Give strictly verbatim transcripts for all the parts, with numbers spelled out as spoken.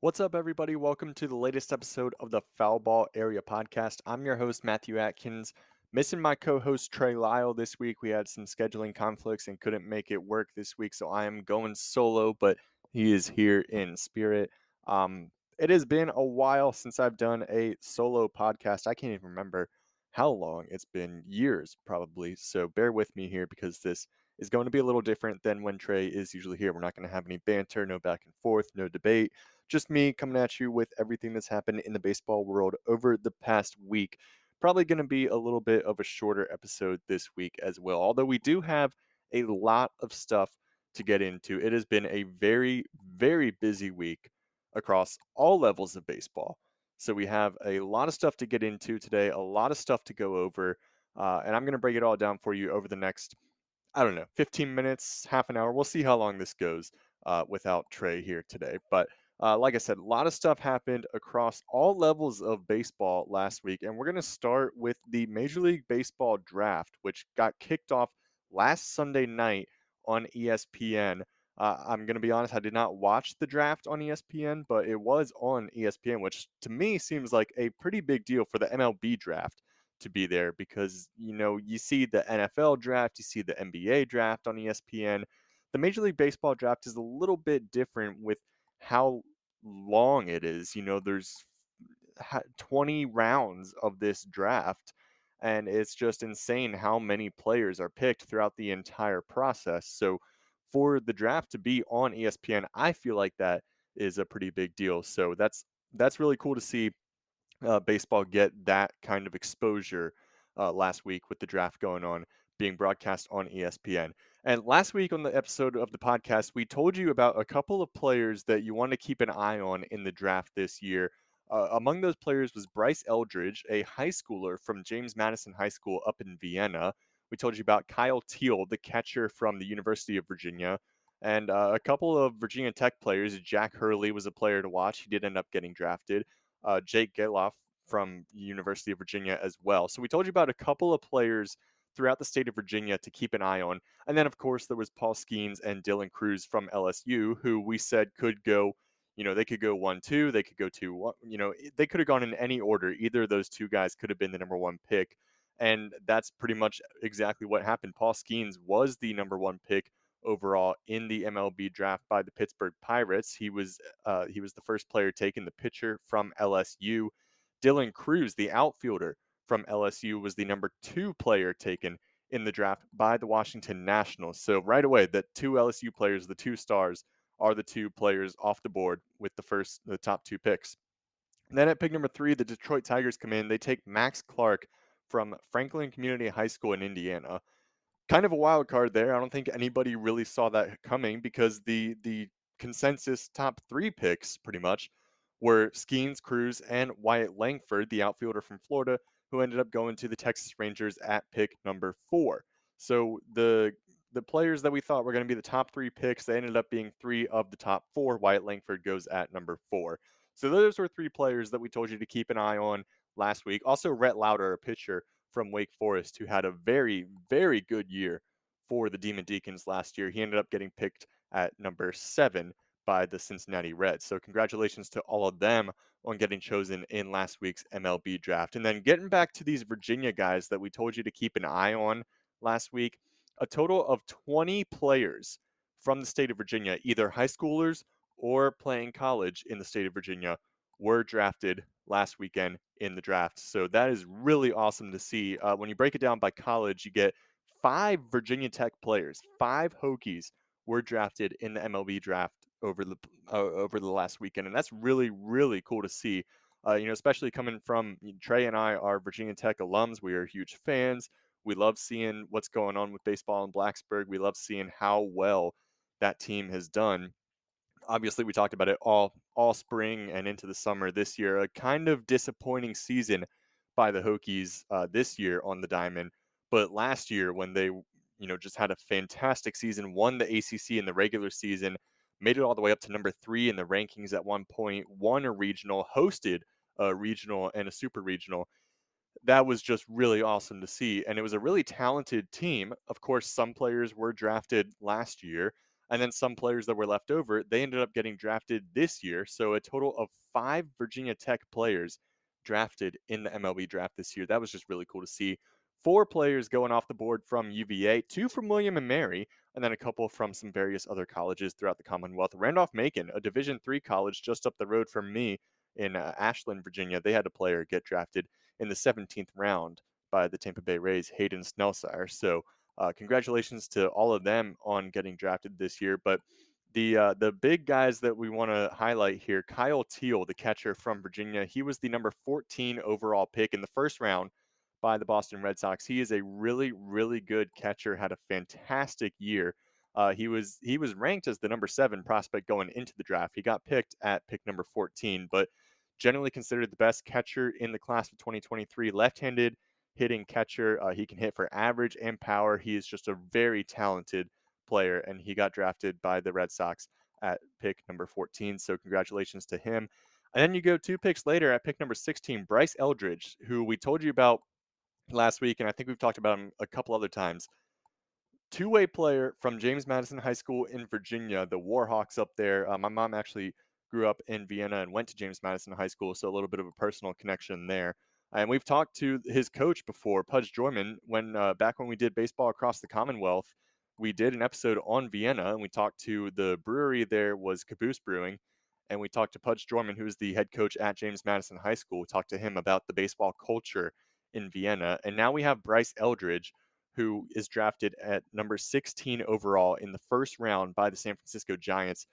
What's up, everybody? Welcome to the latest episode of the Foul Ball Area podcast. I'm your host, Matthew Atkins. Missing my co-host, Trey Lyle, this week. We had some scheduling conflicts and couldn't make it work this week, so I am going solo, but he is here in spirit. Um, it has been a while since I've done a solo podcast. I can't even remember how long. It's been years, probably, so bear with me here because this is going to be a little different than when Trey is usually here. We're not going to have any banter, no back and forth, no debate. Just me coming at you with everything that's happened in the baseball world over the past week. Probably going to be a little bit of a shorter episode this week as well, although we do have a lot of stuff to get into. It has been a very, very busy week across all levels of baseball. So we have a lot of stuff to get into today, a lot of stuff to go over, uh, and I'm going to break it all down for you over the next, I don't know, fifteen minutes, half an hour. We'll see how long this goes uh, without Trey here today, but Uh, like I said, a lot of stuff happened across all levels of baseball last week, and we're going to start with the Major League Baseball draft, which got kicked off last Sunday night on E S P N. Uh, I'm going to be honest, I did not watch the draft on E S P N, but it was on E S P N, which to me seems like a pretty big deal for the M L B draft to be there because, you know, you see the N F L draft, you see the N B A draft on E S P N. The Major League Baseball draft is a little bit different with how long it is. You know, there's twenty rounds of this draft, and it's just insane how many players are picked throughout the entire process. So for the draft to be on E S P N, I feel like that is a pretty big deal. So that's that's really cool to see uh, baseball get that kind of exposure uh, last week with the draft going on, being broadcast on E S P N. And last week on the episode of the podcast, we told you about a couple of players that you want to keep an eye on in the draft this year. Uh, among those players was Bryce Eldridge, a high schooler from James Madison High School up in Vienna. We told you about Kyle Teel, the catcher from the University of Virginia, and uh, a couple of Virginia Tech players. Jack Hurley was a player to watch. He did end up getting drafted. Uh, Jake Gelof from University of Virginia as well. So we told you about a couple of players throughout the state of Virginia to keep an eye on. And then, of course, there was Paul Skeens and Dylan Cruz from L S U, who we said could go, you know, they could go one, two, they could go two, one, you know, they could have gone in any order. Either of those two guys could have been the number one pick. And that's pretty much exactly what happened. Paul Skeens was the number one pick overall in the M L B draft by the Pittsburgh Pirates. He was, uh, he was the first player taken, the pitcher from L S U. Dylan Cruz, the outfielder from L S U, was the number two player taken in the draft by the Washington Nationals. So right away, the two L S U players, the two stars, are the two players off the board with the first, the top two picks. And then at pick number three, the Detroit Tigers come in. They take Max Clark from Franklin Community High School in Indiana. Kind of a wild card there. I don't think anybody really saw that coming because the the consensus top three picks pretty much were Skeens, Cruz, and Wyatt Langford, the outfielder from Florida, who ended up going to the Texas Rangers at pick number four. So the the players that we thought were going to be the top three picks, they ended up being three of the top four. Wyatt Langford goes at number four. So those were three players that we told you to keep an eye on last week. Also, Rhett Lauder, a pitcher from Wake Forest, who had a very, very good year for the Demon Deacons last year. He ended up getting picked at number seven by the Cincinnati Reds. So congratulations to all of them on getting chosen in last week's M L B draft. And then getting back to these Virginia guys that we told you to keep an eye on last week, a total of twenty players from the state of Virginia, either high schoolers or playing college in the state of Virginia, were drafted last weekend in the draft. So that is really awesome to see. Uh, when you break it down by college, you get five Virginia Tech players, five Hokies were drafted in the M L B draft over the uh, over the last weekend, and that's really, really cool to see, uh, you know, especially coming from Trey and I are Virginia Tech alums. We are huge fans. We love seeing what's going on with baseball in Blacksburg. We love seeing how well that team has done. Obviously, we talked about it all all spring and into the summer this year, a kind of disappointing season by the Hokies uh, this year on the diamond. But last year, when they, you know, just had a fantastic season, won the A C C in the regular season, made it all the way up to number three in the rankings at one point, won a regional, hosted a regional and a super regional. That was just really awesome to see. And it was a really talented team. Of course, some players were drafted last year, and then some players that were left over, they ended up getting drafted this year. So a total of five Virginia Tech players drafted in the M L B draft this year. That was just really cool to see. Four players going off the board from U V A, two from William and Mary, and then a couple from some various other colleges throughout the Commonwealth. Randolph-Macon, a Division three college just up the road from me in uh, Ashland, Virginia, they had a player get drafted in the seventeenth round by the Tampa Bay Rays, Hayden Snellsire. So uh, congratulations to all of them on getting drafted this year. But the uh, the big guys that we want to highlight here, Kyle Teel, the catcher from Virginia, he was the number fourteen overall pick in the first round by the Boston Red Sox. He is a really, really good catcher, had a fantastic year. Uh, he was he was ranked as the number seven prospect going into the draft. He got picked at pick number fourteen, but generally considered the best catcher in the class of twenty twenty-three, left-handed hitting catcher. Uh, he can hit for average and power. He is just a very talented player, and he got drafted by the Red Sox at pick number fourteen, so congratulations to him. And then you go two picks later at pick number sixteen, Bryce Eldridge, who we told you about last week, and I think we've talked about him a couple other times. Two-way player from James Madison High School in Virginia, the Warhawks up there. Uh, my mom actually grew up in Vienna and went to James Madison High School, so a little bit of a personal connection there. And we've talked to his coach before, Pudge Joyman, when uh, back when we did baseball across the Commonwealth. We did an episode on Vienna, and we talked to the brewery there was Caboose Brewing, and we talked to Pudge Joyman, who is the head coach at James Madison High School. We talked to him about the baseball culture in Vienna. And now we have Bryce Eldridge, who is drafted at number sixteen overall in the first round by the San Francisco Giants.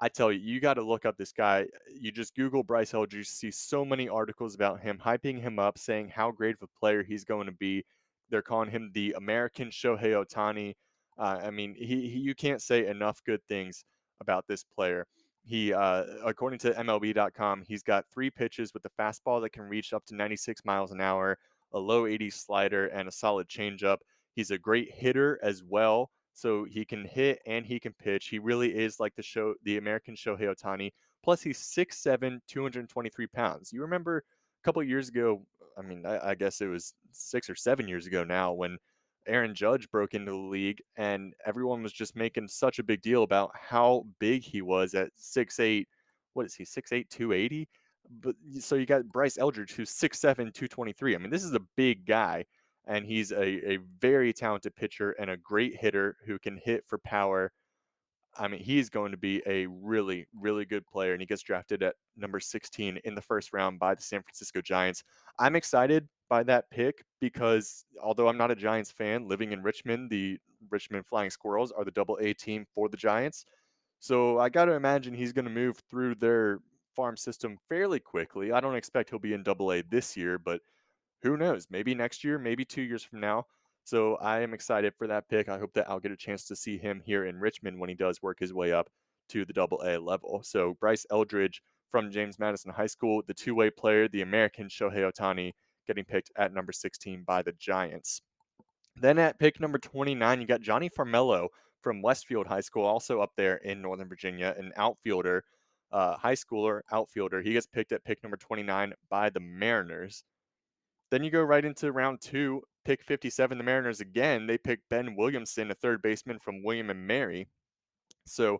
I tell you, you got to look up this guy. You just Google Bryce Eldridge, you see so many articles about him, hyping him up, saying how great of a player he's going to be. They're calling him the American Shohei Ohtani. Uh, I mean, he, he you can't say enough good things about this player. He, uh, according to M L B dot com, he's got three pitches with the fastball that can reach up to ninety-six miles an hour, a low eighties slider, and a solid changeup. He's a great hitter as well, so he can hit and he can pitch. He really is like the show, the American Shohei Ohtani. Plus, he's six foot seven, two hundred twenty-three pounds. You remember a couple of years ago, I mean, I, I guess it was six or seven years ago now, when Aaron Judge broke into the league, and everyone was just making such a big deal about how big he was at six foot eight. What is he, six foot eight, two eighty? But so you got Bryce Eldridge, who's six foot seven, two twenty-three. I mean, this is a big guy, and he's a, a very talented pitcher and a great hitter who can hit for power. I mean, he's going to be a really, really good player, and he gets drafted at number sixteen in the first round by the San Francisco Giants. I'm excited by that pick because, although I'm not a Giants fan, living in Richmond, the Richmond Flying Squirrels are the double A team for the Giants. So I got to imagine he's going to move through their farm system fairly quickly. I don't expect he'll be in double A this year, but who knows? Maybe next year, maybe two years from now. So I am excited for that pick. I hope that I'll get a chance to see him here in Richmond when he does work his way up to the double A level. So Bryce Eldridge from James Madison High School, the two-way player, the American Shohei Ohtani, getting picked at number sixteen by the Giants. Then at pick number twenty-nine, you got Johnny Farmelo from Westfield High School, also up there in Northern Virginia, an outfielder, uh, high schooler, outfielder. He gets picked at pick number twenty-nine by the Mariners. Then you go right into round two, pick fifty-seven, the Mariners again. They pick Ben Williamson, a third baseman from William and Mary. So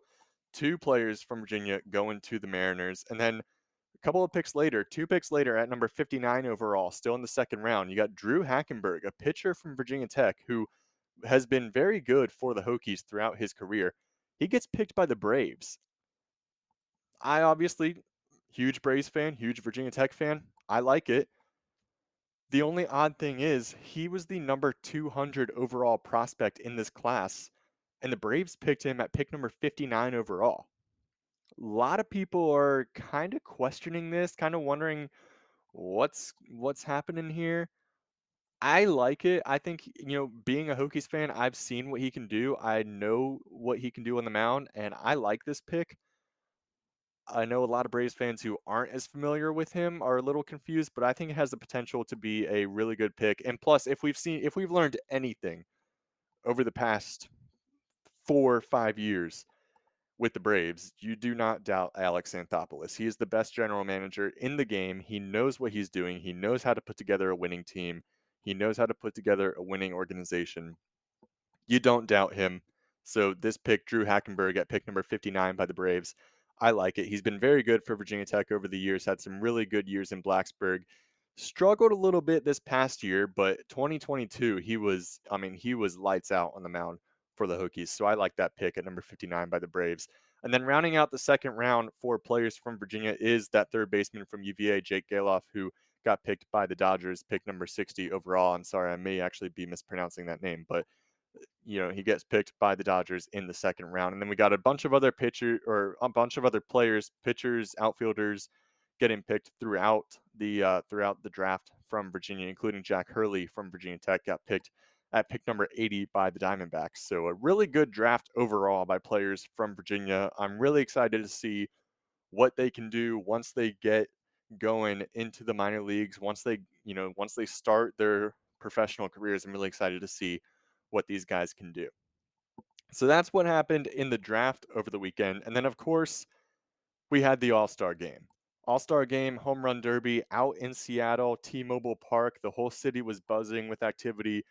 two players from Virginia going to the Mariners. And then a couple of picks later, two picks later at number fifty-nine overall, still in the second round, you got Drew Hackenberg, a pitcher from Virginia Tech who has been very good for the Hokies throughout his career. He gets picked by the Braves. I obviously, huge Braves fan, huge Virginia Tech fan. I like it. The only odd thing is he was the number two hundred overall prospect in this class, and the Braves picked him at pick number fifty-nine overall. A lot of people are kind of questioning this, kind of wondering what's what's happening here. I like it. I think, you know, being a Hokies fan, I've seen what he can do. I know what he can do on the mound, and I like this pick. I know a lot of Braves fans who aren't as familiar with him are a little confused, but I think it has the potential to be a really good pick. And plus, if we've seen, if we've learned anything over the past four or five years with the Braves, you do not doubt Alex Anthopoulos. He is the best general manager in the game. He knows what he's doing. He knows how to put together a winning team. He knows how to put together a winning organization. You don't doubt him. So this pick, Drew Hackenberg at pick number fifty-nine by the Braves, I like it. He's been very good for Virginia Tech over the years, had some really good years in Blacksburg, struggled a little bit this past year, but twenty twenty-two, he was, I mean, he was lights out on the mound for the Hokies. So I like that pick at number fifty-nine by the Braves. And then rounding out the second round for players from Virginia is that third baseman from U V A, Jake Gelof, who got picked by the Dodgers, pick number sixty overall. I'm sorry, I may actually be mispronouncing that name, but you know, he gets picked by the Dodgers in the second round. And then we got a bunch of other pitcher or a bunch of other players, pitchers, outfielders getting picked throughout the uh, throughout the draft from Virginia, including Jack Hurley from Virginia Tech got picked at pick number eighty by the Diamondbacks. So a really good draft overall by players from Virginia. I'm really excited to see what they can do once they get going into the minor leagues, once they, you know, once they start their professional careers. I'm really excited to see what these guys can do. So that's what happened in the draft over the weekend. And then, of course, we had the All-Star Game. All-Star Game, Home Run Derby out in Seattle, T-Mobile Park. The whole city was buzzing with activity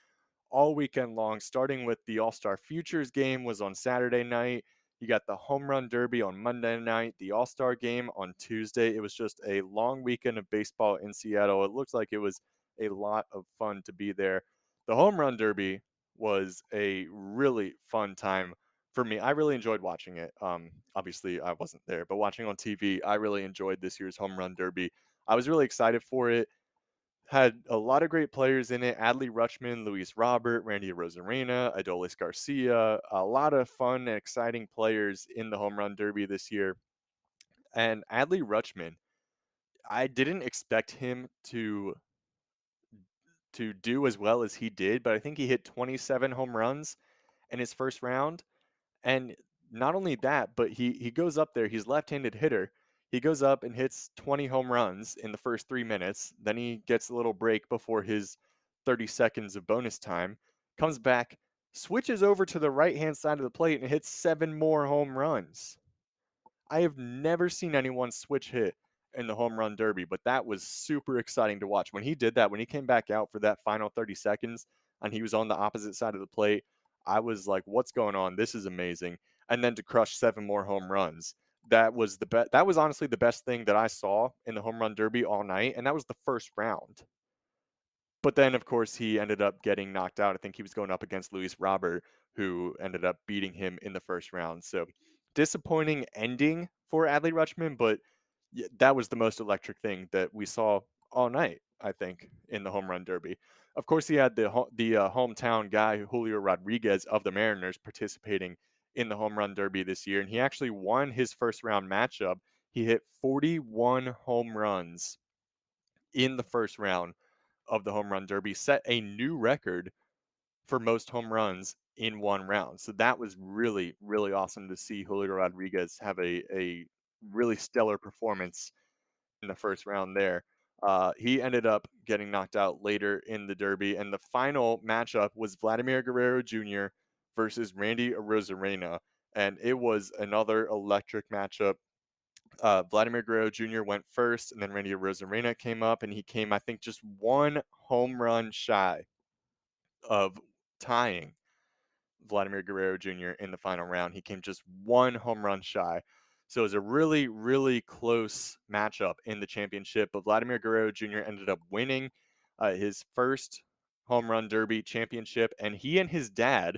all weekend long, starting with the All-Star Futures Game was on Saturday night. You got the Home Run Derby on Monday night, the All-Star Game on Tuesday. It was just a long weekend of baseball in Seattle. It looks like it was a lot of fun to be there. The Home Run Derby was a really fun time for me. I really enjoyed watching it. Um, obviously, I wasn't there, but watching on T V, I really enjoyed this year's Home Run Derby. I was really excited for it. Had a lot of great players in it. Adley Rutschman, Luis Robert, Randy Arozarena, Adolis Garcia. A lot of fun and exciting players in the Home Run Derby this year. And Adley Rutschman, I didn't expect him to... to do as well as he did, but I think he hit twenty-seven home runs in his first round. And not only that, but he, he goes up there, he's left-handed hitter. He goes up and hits twenty home runs in the first three minutes. Then he gets a little break before his thirty seconds of bonus time, comes back, switches over to the right-hand side of the plate and hits seven more home runs. I have never seen anyone switch hit in the Home Run Derby, but that was super exciting to watch. When he did that, when he came back out for that final thirty seconds and he was on the opposite side of the plate, I was like, what's going on? This is amazing. And then to crush seven more home runs, that was the best. That was honestly the best thing that I saw in the Home Run Derby all night. And that was the first round. But then, of course, he ended up getting knocked out. I think he was going up against Luis Robert, who ended up beating him in the first round. So disappointing ending for Adley Rutschman, but that was the most electric thing that we saw all night, I think, in the Home Run Derby. Of course, he had the the uh, hometown guy, Julio Rodriguez of the Mariners, participating in the Home Run Derby this year, and he actually won his first round matchup. He hit forty-one home runs in the first round of the Home Run Derby, set a new record for most home runs in one round. So that was really, really awesome to see Julio Rodriguez have a a really stellar performance in the first round there. Uh, he ended up getting knocked out later in the Derby. And the final matchup was Vladimir Guerrero Junior versus Randy Arozarena. And it was another electric matchup. Uh, Vladimir Guerrero Junior went first, and then Randy Arozarena came up, and he came, I think, just one home run shy of tying Vladimir Guerrero Junior in the final round. He came just one home run shy. So it was a really, really close matchup in the championship, but Vladimir Guerrero Junior ended up winning uh, his first Home Run Derby championship, and he and his dad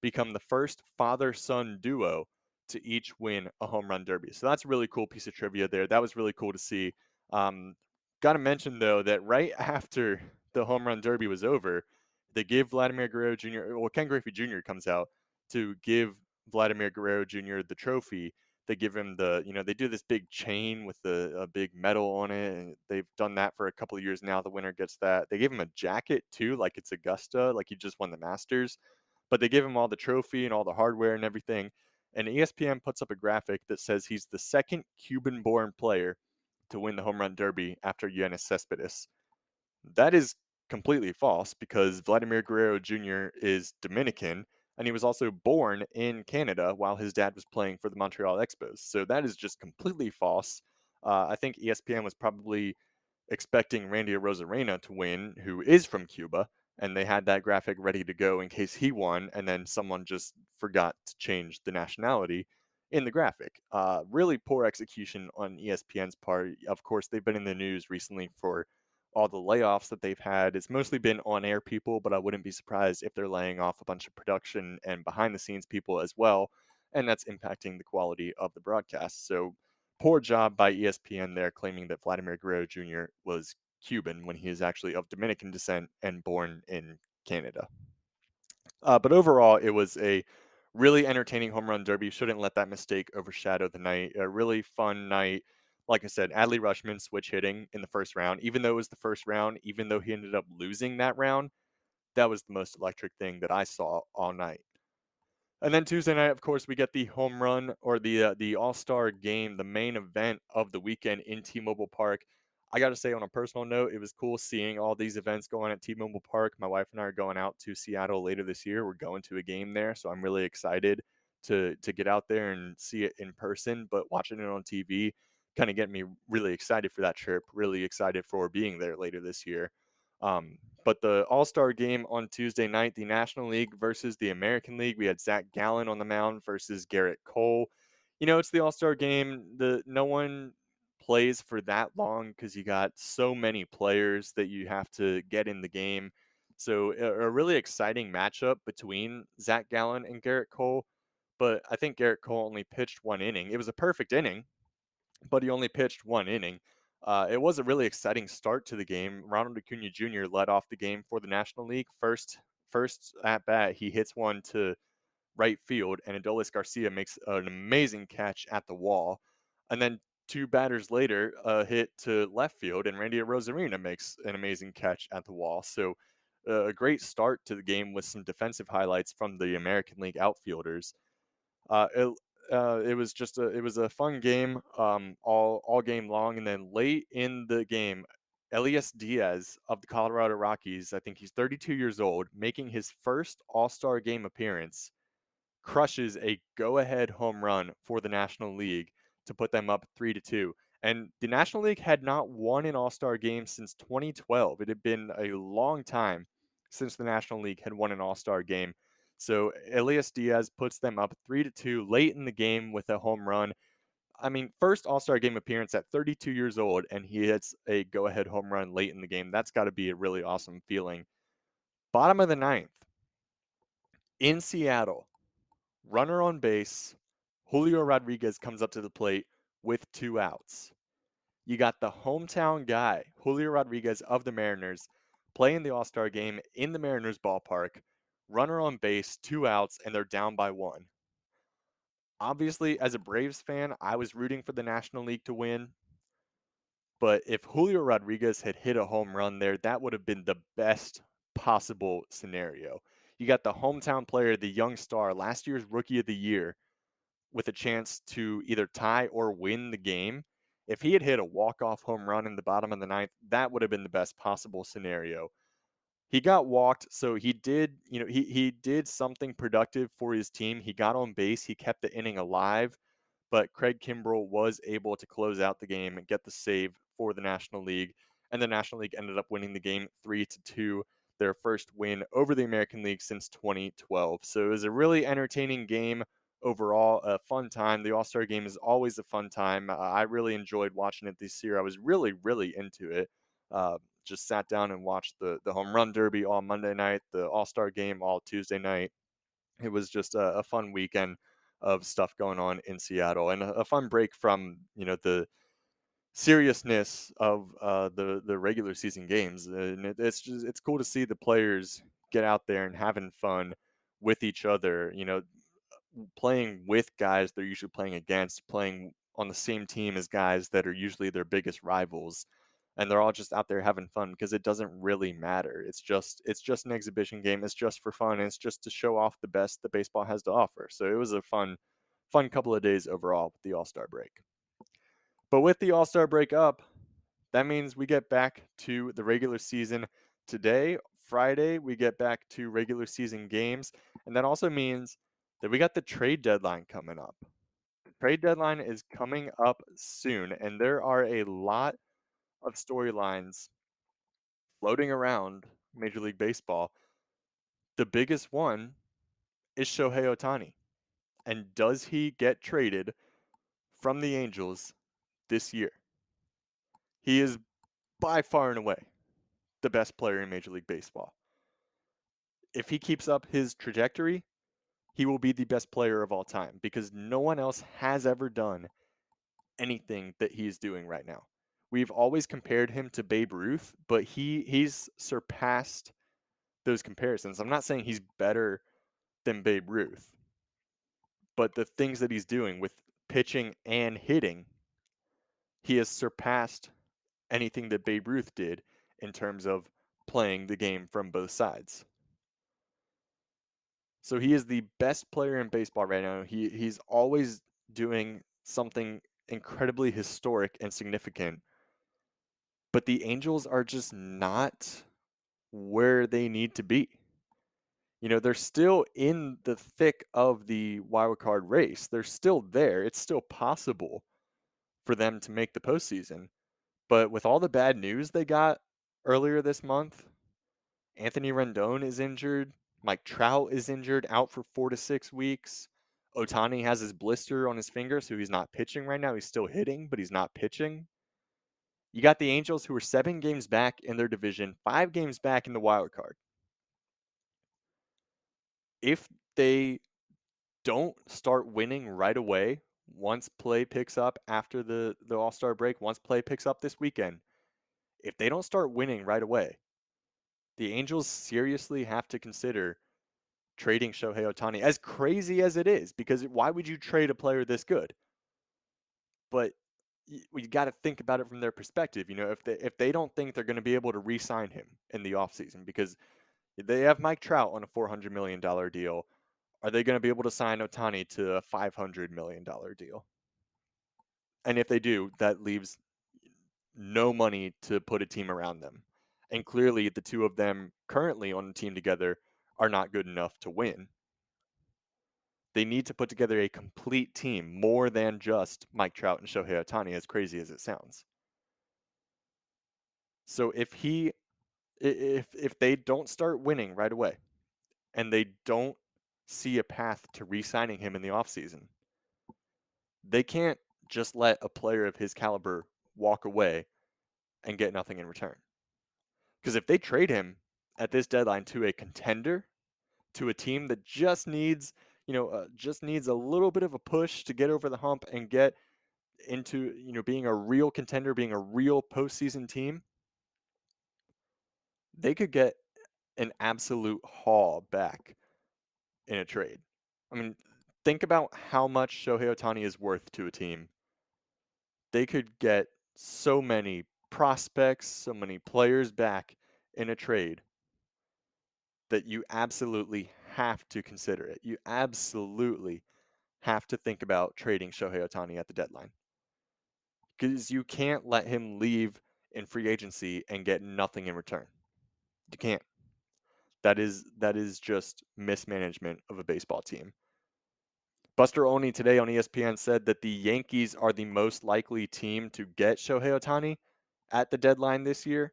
become the first father-son duo to each win a Home Run Derby. So that's a really cool piece of trivia there. That was really cool to see. Um, got to mention, though, that right after the Home Run Derby was over, they give Vladimir Guerrero Junior, well, Ken Griffey Junior comes out to give Vladimir Guerrero Junior the trophy. They give him the, you know, they do this big chain with the, a big medal on it. And they've done that for a couple of years now. The winner gets that. They give him a jacket too, like it's Augusta, like he just won the Masters. But they give him all the trophy and all the hardware and everything. And E S P N puts up a graphic that says he's the second Cuban-born player to win the home run derby after Giannis Cespedes. That is completely false because Vladimir Guerrero Junior is Dominican, and he was also born in Canada while his dad was playing for the Montreal Expos. So that is just completely false. Uh, I think E S P N was probably expecting Randy Arozarena to win, who is from Cuba, and they had that graphic ready to go in case he won, and then someone just forgot to change the nationality in the graphic. Uh, really poor execution on E S P N's part. Of course, they've been in the news recently for all the layoffs that they've had. It's mostly been on-air people, but I wouldn't be surprised if they're laying off a bunch of production and behind-the-scenes people as well, and that's impacting the quality of the broadcast. So poor job by E S P N there, claiming that Vladimir Guerrero Junior was Cuban when he is actually of Dominican descent and born in Canada. Uh, but overall, it was a really entertaining home run derby. Shouldn't let that mistake overshadow the night. A really fun night. Like I said, Adley Rutschman switch hitting in the first round, even though it was the first round, even though he ended up losing that round, that was the most electric thing that I saw all night. And then Tuesday night, of course, we get the home run or the uh, the All-Star game, the main event of the weekend in T-Mobile Park. I got to say, on a personal note, it was cool seeing all these events going on at T-Mobile Park. My wife and I are going out to Seattle later this year. We're going to a game there, so I'm really excited to to get out there and see it in person. But watching it on T V kind of getting me really excited for that trip, really excited for being there later this year. Um, but the All-Star game on Tuesday night, the National League versus the American League, we had Zach Gallen on the mound versus Garrett Cole. You know, it's the All-Star game. The no one plays for that long because you got so many players that you have to get in the game. So a, a really exciting matchup between Zach Gallen and Garrett Cole. But I think Garrett Cole only pitched one inning. It was a perfect inning, but he only pitched one inning. Uh, it was a really exciting start to the game. Ronald Acuna Junior led off the game for the National League. First first at bat, he hits one to right field, and Adolis Garcia makes an amazing catch at the wall. And then two batters later, a hit to left field, and Randy Arozarena makes an amazing catch at the wall. So uh, a great start to the game with some defensive highlights from the American League outfielders. Uh, it, Uh, it was just a it was a fun game um, all all game long. And then late in the game, Elias Diaz of the Colorado Rockies, I think he's thirty-two years old, making his first All-Star game appearance, crushes a go-ahead home run for the National League to put them up three to two. And the National League had not won an All-Star game since twenty twelve. It had been a long time since the National League had won an All-Star game. So Elias Diaz puts them up three to two late in the game with a home run. I mean, first All-Star game appearance at thirty-two years old, and he hits a go-ahead home run late in the game. That's got to be a really awesome feeling. Bottom of the ninth, in Seattle, runner on base, Julio Rodriguez comes up to the plate with two outs. You got the hometown guy, Julio Rodriguez of the Mariners, playing the All-Star game in the Mariners ballpark. Runner on base, two outs, and they're down by one. Obviously, as a Braves fan, I was rooting for the National League to win. But if Julio Rodriguez had hit a home run there, that would have been the best possible scenario. You got the hometown player, the young star, last year's Rookie of the Year, with a chance to either tie or win the game. If he had hit a walk-off home run in the bottom of the ninth, that would have been the best possible scenario. He got walked, so he did, you know, he he did something productive for his team. He got on base, he kept the inning alive, but Craig Kimbrell was able to close out the game and get the save for the National League, and the National League ended up winning the game three to two, their first win over the American League since twenty twelve. So it was a really entertaining game overall, a fun time. The All-Star game is always a fun time. I really enjoyed watching it this year. I was really, really into it. Uh, just sat down and watched the the home run derby all Monday night, the All-Star game all Tuesday night. It was just a, a fun weekend of stuff going on in Seattle, and a, a fun break from, you know, the seriousness of uh, the the regular season games. And it, it's just it's cool to see the players get out there and having fun with each other, you know, playing with guys they're usually playing against, playing on the same team as guys that are usually their biggest rivals. And they're all just out there having fun because it doesn't really matter. It's just it's just an exhibition game. It's just for fun. And it's just to show off the best that baseball has to offer. So it was a fun, fun couple of days overall with the All-Star break. But with the All-Star break up, that means we get back to the regular season today. Friday, we get back to regular season games. And that also means that we got the trade deadline coming up. The trade deadline is coming up soon, and there are a lot of storylines floating around Major League Baseball. The biggest one is Shohei Ohtani. And does he get traded from the Angels this year? He is by far and away the best player in Major League Baseball. If he keeps up his trajectory, he will be the best player of all time because no one else has ever done anything that he is doing right now. We've always compared him to Babe Ruth, but he he's surpassed those comparisons. I'm not saying he's better than Babe Ruth, but the things that he's doing with pitching and hitting, he has surpassed anything that Babe Ruth did in terms of playing the game from both sides. So he is the best player in baseball right now. He he's always doing something incredibly historic and significant. But the Angels are just not where they need to be. You know, they're still in the thick of the wild card race. They're still there. It's still possible for them to make the postseason. But with all the bad news they got earlier this month, Anthony Rendon is injured. Mike Trout is injured, out for four to six weeks. Ohtani has his blister on his finger, so he's not pitching right now. He's still hitting, but he's not pitching. You got the Angels, who are seven games back in their division, five games back in the wild card. If they don't start winning right away, once play picks up after the, the All-Star break, once play picks up this weekend, if they don't start winning right away, the Angels seriously have to consider trading Shohei Ohtani, as crazy as it is, because why would you trade a player this good? But you got to think about it from their perspective. You know, if they, if they don't think they're going to be able to re-sign him in the offseason, because they have Mike Trout on a four hundred million dollars deal, are they going to be able to sign Ohtani to a five hundred million dollars deal? And if they do, that leaves no money to put a team around them. And clearly the two of them currently on the team together are not good enough to win. They need to put together a complete team, more than just Mike Trout and Shohei Ohtani, as crazy as it sounds. So if he, if if they don't start winning right away, and they don't see a path to re-signing him in the offseason, they can't just let a player of his caliber walk away and get nothing in return. Because if they trade him at this deadline to a contender, to a team that just needs, you know, uh, just needs a little bit of a push to get over the hump and get into, you know, being a real contender, being a real postseason team, they could get an absolute haul back in a trade. I mean, think about how much Shohei Ohtani is worth to a team. They could get so many prospects, so many players back in a trade that you absolutely have to consider it. You absolutely have to think about trading Shohei Ohtani at the deadline, because you can't let him leave in free agency and get nothing in return. You can't. That is that is just mismanagement of a baseball team. Buster Olney today on E S P N said that the Yankees are the most likely team to get Shohei Ohtani at the deadline this year.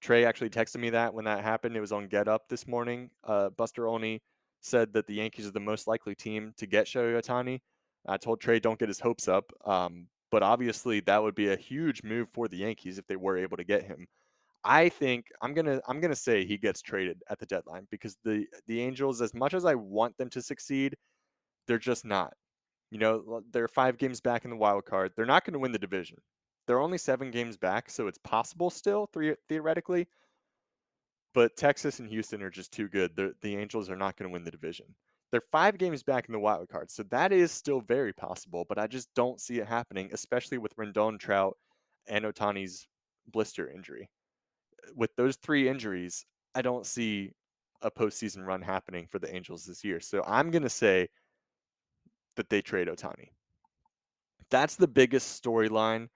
Trey actually texted me that when that happened. It was on Get Up this morning. Uh, Buster Olney said that the Yankees are the most likely team to get Shohei Ohtani. I told Trey don't get his hopes up, um, but obviously that would be a huge move for the Yankees if they were able to get him. I think I'm gonna I'm gonna say he gets traded at the deadline, because the the Angels, as much as I want them to succeed, they're just not. You know, they're five games back in the wild card. They're not going to win the division. They're only seven games back, so it's possible still, three, theoretically. But Texas and Houston are just too good. The, the Angels are not going to win the division. They're five games back in the wild card, so that is still very possible, but I just don't see it happening, especially with Rendon, Trout, and Ohtani's blister injury. With those three injuries, I don't see a postseason run happening for the Angels this year. So I'm going to say that they trade Ohtani. That's the biggest storyline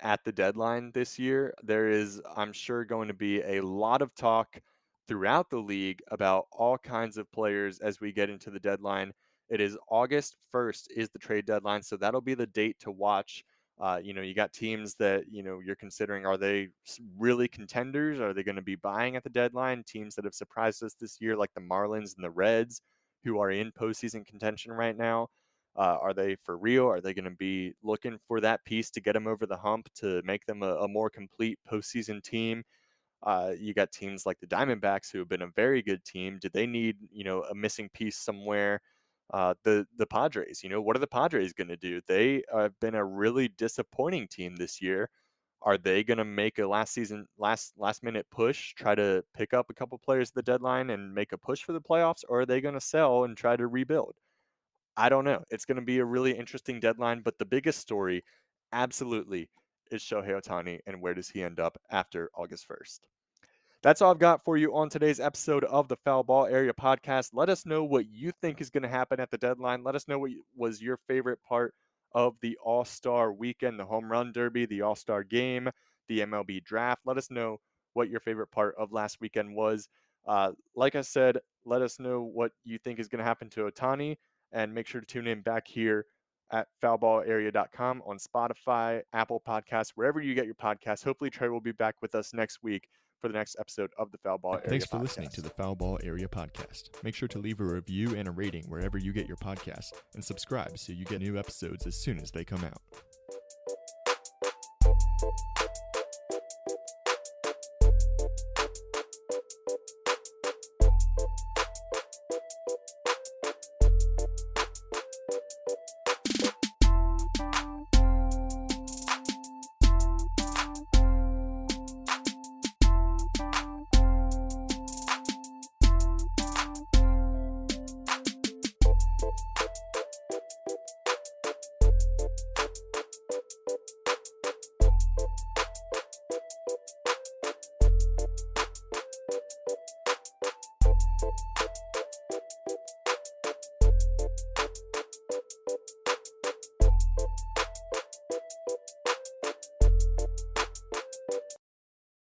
at the deadline this year. There is, I'm sure, going to be a lot of talk throughout the league about all kinds of players as we get into the deadline. It is August first is the trade deadline, so that'll be the date to watch. Uh, you know, you got teams that, you know, you're considering, are they really contenders? Are they going to be buying at the deadline? Teams that have surprised us this year, like the Marlins and the Reds, who are in postseason contention right now. Uh, are they for real? Are they going to be looking for that piece to get them over the hump, to make them a, a more complete postseason team? Uh, you got teams like the Diamondbacks, who have been a very good team. Do they need, you know, a missing piece somewhere? Uh, the the Padres, you know, what are the Padres going to do? They have been a really disappointing team this year. Are they going to make a last season, last last minute push, try to pick up a couple players at the deadline and make a push for the playoffs? Or are they going to sell and try to rebuild? I don't know. It's going to be a really interesting deadline, but the biggest story, absolutely, is Shohei Ohtani, and where does he end up after August first? That's all I've got for you on today's episode of the Foul Ball Area Podcast. Let us know what you think is going to happen at the deadline. Let us know what was your favorite part of the All-Star Weekend, the Home Run Derby, the All-Star Game, the M L B Draft. Let us know what your favorite part of last weekend was. Uh, like I said, let us know what you think is going to happen to Ohtani, and make sure to tune in back here at foul ball area dot com on Spotify, Apple Podcasts, wherever you get your podcasts. Hopefully Trey will be back with us next week for the next episode of the Foul Ball Area Podcast. Thanks for listening to the Foul Ball Area Podcast. Make sure to leave a review and a rating wherever you get your podcast, and subscribe so you get new episodes as soon as they come out.